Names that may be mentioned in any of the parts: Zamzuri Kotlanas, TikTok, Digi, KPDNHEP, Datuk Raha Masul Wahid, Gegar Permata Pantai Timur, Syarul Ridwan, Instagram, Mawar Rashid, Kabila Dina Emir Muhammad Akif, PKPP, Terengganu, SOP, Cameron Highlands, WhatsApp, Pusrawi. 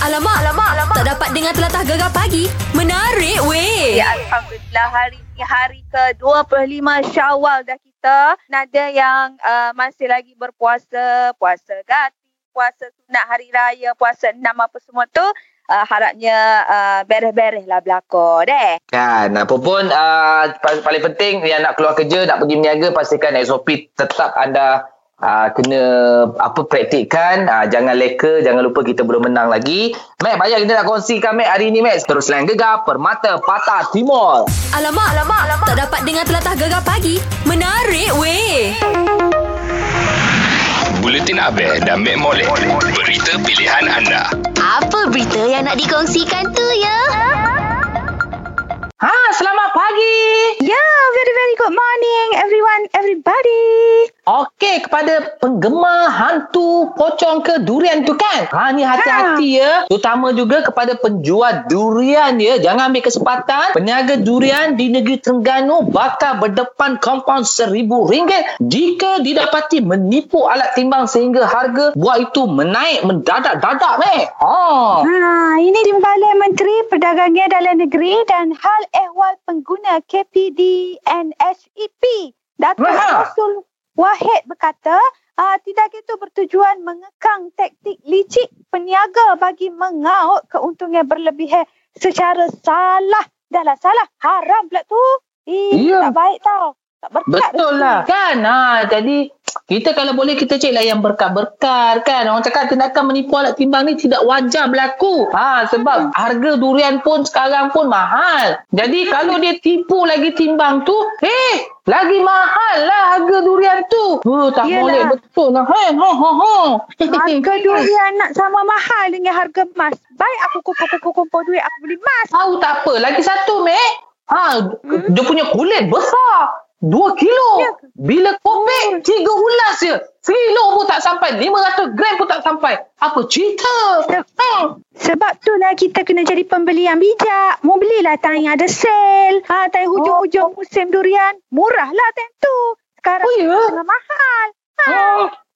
Alamak, tak dapat dengar telatah gegar pagi. Menarik weh. Ya, alhamdulillah hari ke-25 Syawal dah kita. Nada yang masih lagi berpuasa, puasa gati, puasa sunat hari raya, puasa enam apa semua tu. Harapnya bereh-bereh lah berlaku deh. Kan, apapun paling penting yang nak keluar kerja, nak pergi berniaga, pastikan SOP tetap anda kena praktikkan. Jangan leka, jangan lupa kita belum menang lagi. Mek, banyak kita nak kongsikan Mek hari ni Mek. Terus lain Gegar Permata Pantai Timur. Alamak, tak dapat dengar telatah gegar pagi. Menarik weh. Buletin Abel dan Mek Molek. Berita pilihan anda. Apa berita yang nak dikongsikan tu ya? Selamat pagi. Yeah, very very good morning everyone, everybody. Okey, kepada penggemar hantu pocong ke durian tu kan. Ni hati-hati ya. Terutama juga kepada penjual durian ya. Jangan ambil kesempatan. Peniaga durian di negeri Terengganu bakal berdepan kompaun RM1,000 jika didapati menipu alat timbang sehingga harga buah itu menaik mendadak-dadak meh. Ini Timbalan Menteri Perdagangan Dalam Negeri dan Hal Ehwal Pengguna KPDNHEP Datuk Raha Masul Wahid berkata tindakan itu bertujuan mengekang taktik licik peniaga bagi mengaut keuntungan berlebihan secara salah. Dah lah salah, haram pula tu. Tak baik tau, tak berkat. Betul lah kan. Jadi kita kalau boleh kita cek lah yang berkar-berkar kan. Orang cakap tindakan menipu alat timbang ni tidak wajar berlaku. Sebab harga durian pun sekarang pun mahal. Jadi kalau dia tipu lagi timbang tu, lagi mahal lah harga durian tu. Tak boleh betul lah. Harga durian nak sama mahal dengan harga emas. Baik aku kumpul duit aku beli emas. Tak apa. Lagi satu Mek. Dia punya kulit besar. 2 kilo. Bila kopek 3 ulas je. Kilo pun tak sampai. 500 gram pun tak sampai. Apa cerita? Sebab tu lah kita kena jadi pembeli yang bijak. Mau belilah tang yang ada sale. Tang hujung-hujung musim durian. Murah lah tang tu. Sekarang sangat mahal.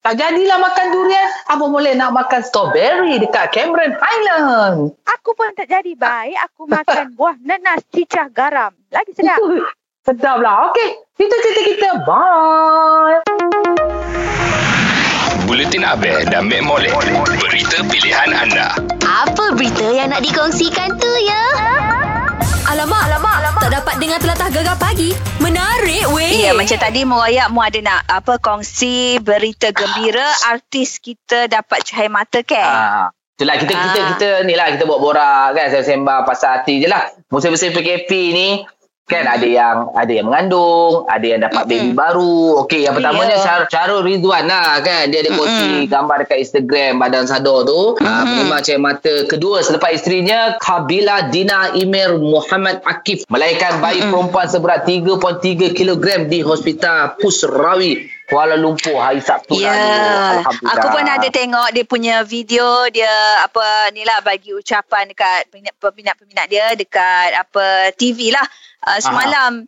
Tak jadilah makan durian. Apa boleh nak makan strawberry dekat Cameron Highlands. Aku pun tak jadi. Baik aku makan buah nanas cicah garam. Lagi sedap. Sedap lah. Okey. Itu cerita kita. Bye. Buletin Abel dan Mek Molek. Berita pilihan anda. Apa berita yang nak dikongsikan tu ya? Alamak, tak dapat dengar telatah gegar pagi. Menarik weh. Ya, macam tadi Muayak mu ada nak kongsi berita gembira artis kita dapat cahaya mata kan? Itulah kita buat borak kan, sembang pasal hati je lah. Musim-musim PKP ni kan ada yang mengandung, ada yang dapat baby baru. Okey, yang pertamanya Syarul Ridwan lah kan. Dia ada kongsi gambar dekat Instagram badan sador tu. Penerima cahaya mata kedua selepas isterinya Kabila Dina Emir Muhammad Akif melahirkan bayi perempuan seberat 3.3 kilogram di Hospital Pusrawi, Kuala Lumpur hari Sabtu lalu. Alhamdulillah. Aku pun ada tengok dia punya video. Dia bagi ucapan dekat peminat-peminat dia dekat TV lah. Semalam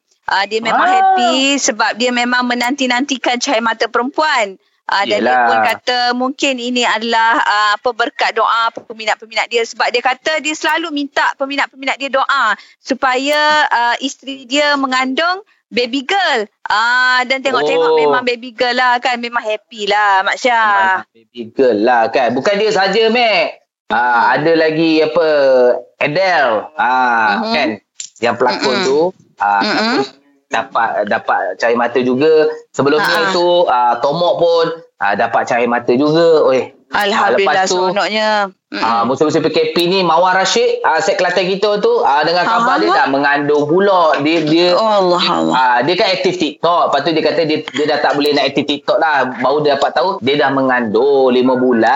dia memang happy sebab dia memang menanti-nantikan cahaya mata perempuan. Dan dia pun kata mungkin ini adalah berkat doa peminat-peminat dia, sebab dia kata dia selalu minta peminat-peminat dia doa supaya isteri dia mengandung baby girl. Dan tengok-tengok memang baby girl lah kan. Memang happy lah Mak Syah. Baby girl lah kan. Bukan dia saja Mek. Ada lagi Adele kan, yang pelakon tu dapat cahaya mata juga. Sebelum ni tu Tomok pun dapat cahaya mata juga. Alhamdulillah, seronoknya. Musim-musim PKP ni Mawar Rashid set Kelantan kita tu dengan khabar dia dah mengandung pula. Dia kan aktif TikTok. Lepas tu dia kata dia dah tak boleh nak aktif TikTok lah. Baru dia dapat tahu dia dah mengandung 5 bulan.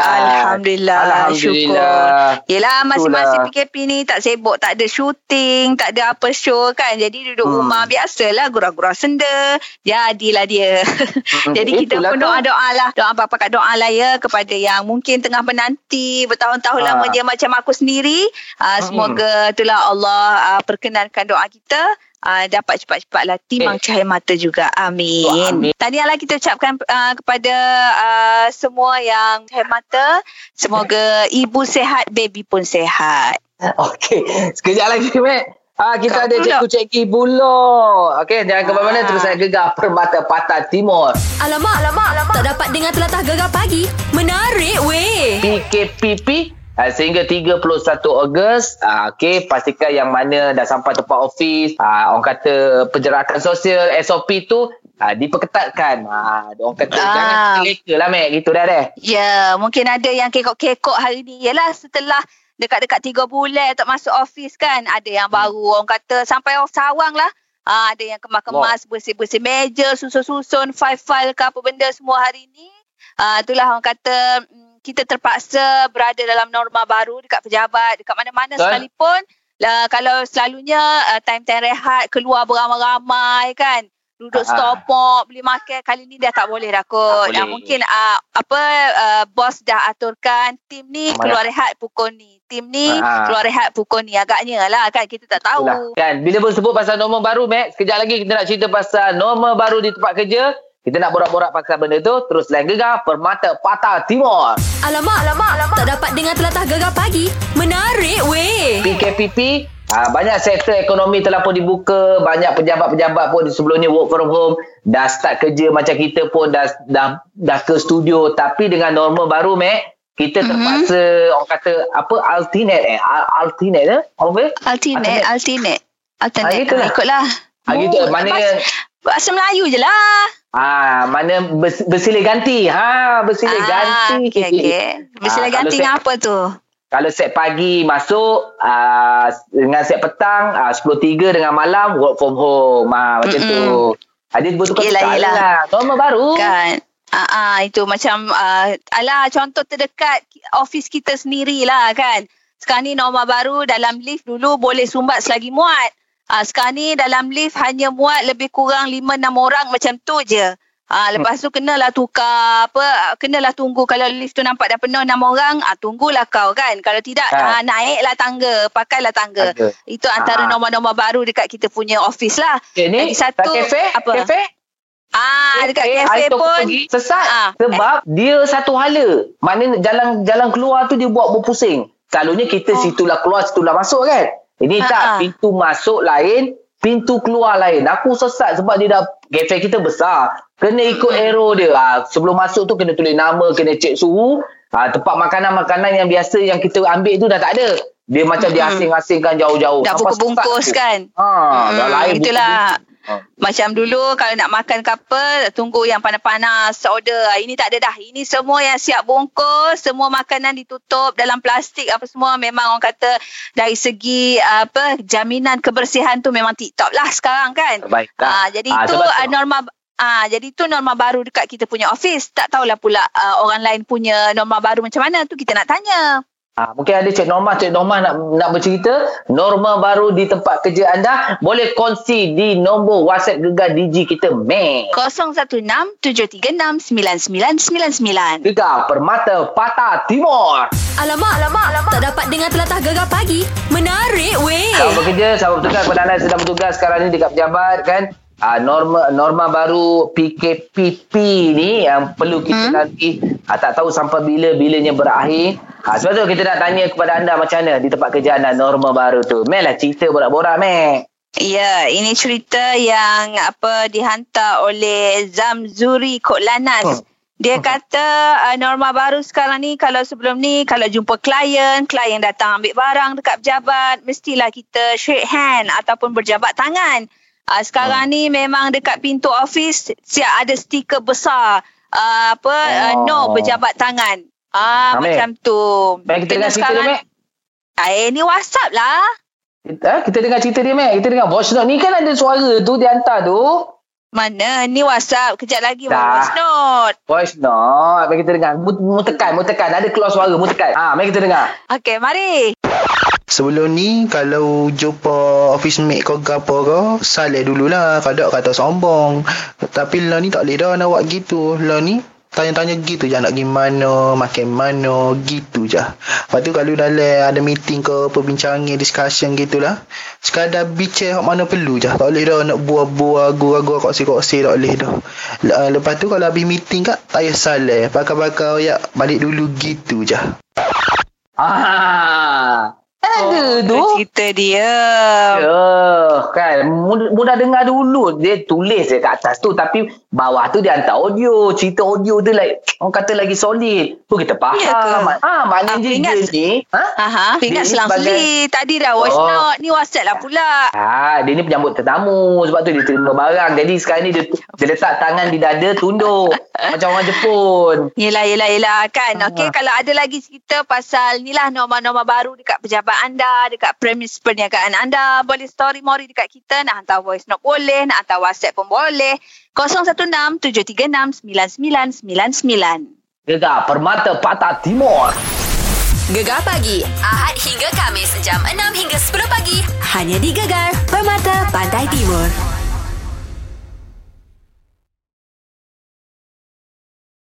Alhamdulillah. Syukur. Yelah, masing-masing PKP ni tak sibuk, tak ada syuting, tak ada apa show kan. Jadi duduk rumah biasalah, gurau-gurau senda. Jadilah dia. Jadi kita pun doa-doa lah. Doa apa-apa kat doa lah ya, kepada yang mungkin tengah menanti bertahun tahun lama dia macam aku sendiri. Semoga itulah Allah perkenankan doa kita. Dapat cepat-cepatlah timang cahaya mata juga. Amin. Tahniahlah kita ucapkan kepada semua yang cahaya mata. Semoga ibu sehat, baby pun sehat. Okey, sekejap lagi kita ada Cikgu Ceki Bulo. Okey, jangan ke mana-mana, terus saya Gegar Permata Pantai Timur. Alamak, tak dapat dengar telatah Gegar pagi. Menarik weh. PKPP sehingga 31 Ogos, pastikan yang mana dah sampai tempat ofis, orang kata penjerakan sosial, SOP tu diperketatkan. Orang kata jangan terleka lah, Mek. Gitu dah deh. Ya, mungkin ada yang kekok-kekok hari ni. Yelah, setelah dekat-dekat 3 bulan tak masuk ofis kan, ada yang baru, orang kata sampai sawang lah. Ada yang kemas-kemas, bersih-bersih meja, susun-susun, file-file ke apa benda semua hari ni. Itulah orang kata... kita terpaksa berada dalam norma baru dekat pejabat, dekat mana-mana sekalipun. Kalau selalunya time-time rehat, keluar beramai-ramai kan, duduk stopok, beli makan, kali ni dah tak boleh dah kot. Mungkin bos dah aturkan, tim ni keluar rehat pukul ni, tim ni keluar rehat pukul ni, agaknya lah kan, kita tak tahu. Kan, bila bersebut pasal norma baru, Mac, sekejap lagi kita nak cerita pasal norma baru di tempat kerja. Kita nak borak-borak pasal benda tu. Terus lain Gegar Permata Pantai Timur. Alamak, tak dapat dengar telatah Gegar pagi. Menarik weh. PKPP, banyak sektor ekonomi telah pun dibuka. Banyak pejabat-pejabat pun sebelumnya work from home, dah start kerja macam kita pun dah ke studio. Tapi dengan norma baru, Mac, kita terpaksa orang kata apa, alternate. Ikutlah. Gitu, maknanya bahasa Melayu je lah. Mana bersilih ganti. Bersilih ganti. Okay. Bersilih ganti dengan apa tu? Kalau set pagi masuk dengan set petang, 10.3 dengan malam work from home. Macam tu. Dia bertukar lah. Norma baru. Kan. Itu macam contoh terdekat office kita sendirilah kan. Sekarang ni norma baru, dalam lift dulu boleh sumbat selagi muat. Sekarang ni dalam lift hanya muat lebih kurang 5-6 orang macam tu je. Lepas tu kenalah tukar kenalah tunggu. Kalau lift tu nampak dah penuh 6 orang, tunggulah kau kan. Kalau tidak naiklah tangga, pakailah tangga. Itu antara norma-norma baru dekat kita punya office lah. Jadi satu kafe? Dekat kafe pun sesat sebab dia satu hala. Maknanya jalan keluar tu dia buat berpusing. Selalunya kita situlah keluar, situlah masuk kan. Ini tak, pintu masuk lain, pintu keluar lain. Aku sesat sebab dia dah, kafe kita besar. Kena ikut arrow dia. Sebelum masuk tu kena tulis nama, kena cek suhu. Tempat makanan-makanan yang biasa yang kita ambil tu dah tak ada. Dia macam dia asing-asingkan jauh-jauh. Dah bungkus kan. Dah lain. Itulah. Macam dulu kalau nak makan ke apa, tunggu yang panas-panas, order. Ini tak ada dah. Ini semua yang siap bungkus, semua makanan ditutup dalam plastik apa semua. Memang orang kata dari segi jaminan kebersihan tu memang tip-top lah sekarang kan. Jadi itu norma. Jadi tu norma baru dekat kita punya office. Tak tahulah pula orang lain punya norma baru macam mana, tu kita nak tanya. Mungkin ada Cik Norma nak bercerita norma baru di tempat kerja anda. Boleh kongsi di nombor WhatsApp Gegar Digi kita, Mei. 0167369999. Gegar Permata Pantai Timur. Alamak, tak dapat dengar telatah Gegar pagi. Menarik weh. Sahabat bekerja, sahabat bertugas, kepada anda sedang bertugas sekarang ni dekat pejabat kan. Norma baru PKPP ni yang perlu kita nanti tak tahu sampai bilanya berakhir. Sebab tu kita nak tanya kepada anda macam mana di tempat kerja anda norma baru tu. Mel lah cerita borak-borak, Mel. Ya, ini cerita yang dihantar oleh Zamzuri Kotlanas. Dia kata norma baru sekarang ni, kalau sebelum ni kalau jumpa klien datang ambil barang dekat pejabat, mestilah kita shake hand ataupun berjabat tangan. Sekarang ni memang dekat pintu office siap ada stiker besar no berjabat tangan. Macam tu. Baik, kita dengar cerita dia, Mek. Ni WhatsApp lah. Kita dengar cerita dia, Mek. Kita dengar voice note. Ni kan ada suara tu dia hantar tu. Mana? Ni WhatsApp. Kejap lagi voice note. Voice note. Mari kita dengar. Mu tekan. Ada keluar suara. Mu tekan. Mari kita dengar. Okey, mari. Sebelum ni, kalau jumpa office mate kau ke apa kau, salih dululah. Kadang kata sombong. Tapi lah ni tak boleh dah nak buat gitu. Lah ni, tanya-tanya gitu je, nak pergi mana, makan mana, gitu je. Lepas tu kalau dalam ada meeting ke, perbincangan, discussion gitulah, sekadar bincang hak mana perlu je. Tak boleh dah nak buah-buah, gurau-gurau, koksi-koksi, tak boleh dah. Lepas tu kalau habis meeting kat, tak payah salah, pakar-pakar ya, balik dulu gitu je. Ah, ada tu cerita dia. Kan mudah dengar dulu, dia tulis dia kat atas tu, tapi bawah tu dia hantar audio. Cerita audio tu like orang kata lagi solid tu, kita faham. Maknanya dia ni ingat selang seli tadi dah voice note ni, WhatsApp lah pula. Dia ni penyambut tetamu, sebab tu dia terima barang. Jadi sekarang ni dia letak tangan di dada, tunduk macam orang Jepun. Yelah kan. Okey, kalau ada lagi cerita pasal ni lah, norma-norma baru dekat pejabat anda, dekat premis perniagaan anda, boleh story mori dekat kita. Nak hantar voice note boleh, nak hantar WhatsApp pun boleh. 016-736-9999. Gegar Permata Pantai Timur. Gegar Pagi, Ahad hingga Khamis, jam 6 hingga 10 pagi, hanya di Gegar Permata Pantai Timur.